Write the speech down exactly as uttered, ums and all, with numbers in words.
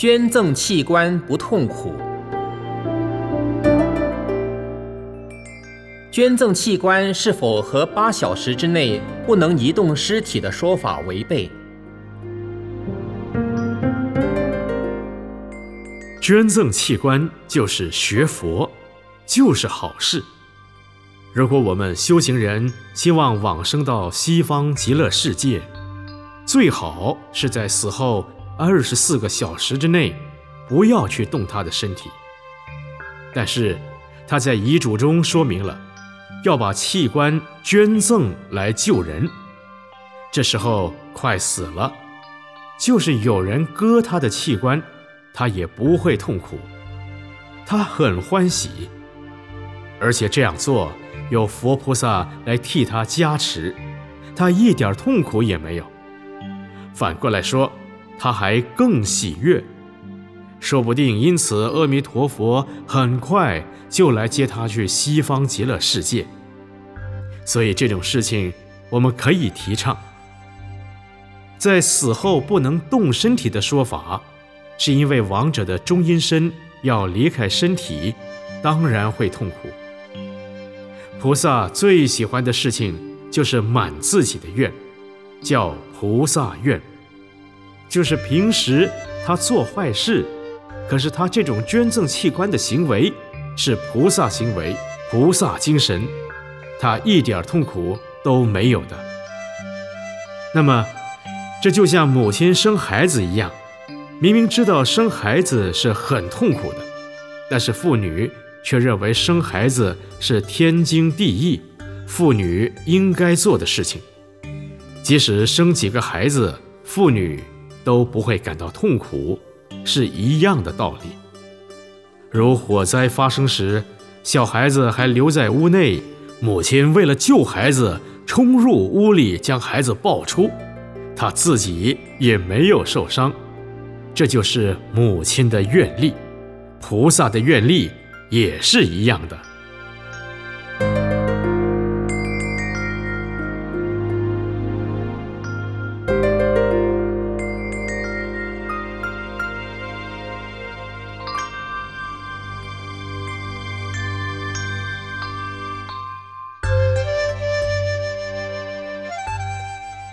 捐赠器官不痛苦。捐赠器官是否和八小时之内不能移动尸体的说法违背？捐赠器官就是学佛，就是好事。如果我们修行人希望往生到西方极乐世界，最好是在死后二十四个小时之内不要去动他的身体。但是他在遗嘱中说明了要把器官捐赠来救人，这时候快死了，就是有人割他的器官，他也不会痛苦，他很欢喜，而且这样做有佛菩萨来替他加持，他一点痛苦也没有。反过来说，他还更喜悦，说不定因此阿弥陀佛很快就来接他去西方极乐世界。所以这种事情我们可以提倡。在死后不能动身体的说法，是因为亡者的中阴身要离开身体，当然会痛苦。菩萨最喜欢的事情就是满自己的愿，叫菩萨愿，就是平时他做坏事，可是他这种捐赠器官的行为是菩萨行为，菩萨精神，他一点痛苦都没有的。那么这就像母亲生孩子一样，明明知道生孩子是很痛苦的，但是妇女却认为生孩子是天经地义，妇女应该做的事情。即使生几个孩子，妇女都不会感到痛苦，是一样的道理。如火灾发生时，小孩子还留在屋内，母亲为了救孩子，冲入屋里将孩子抱出，她自己也没有受伤。这就是母亲的愿力，菩萨的愿力也是一样的。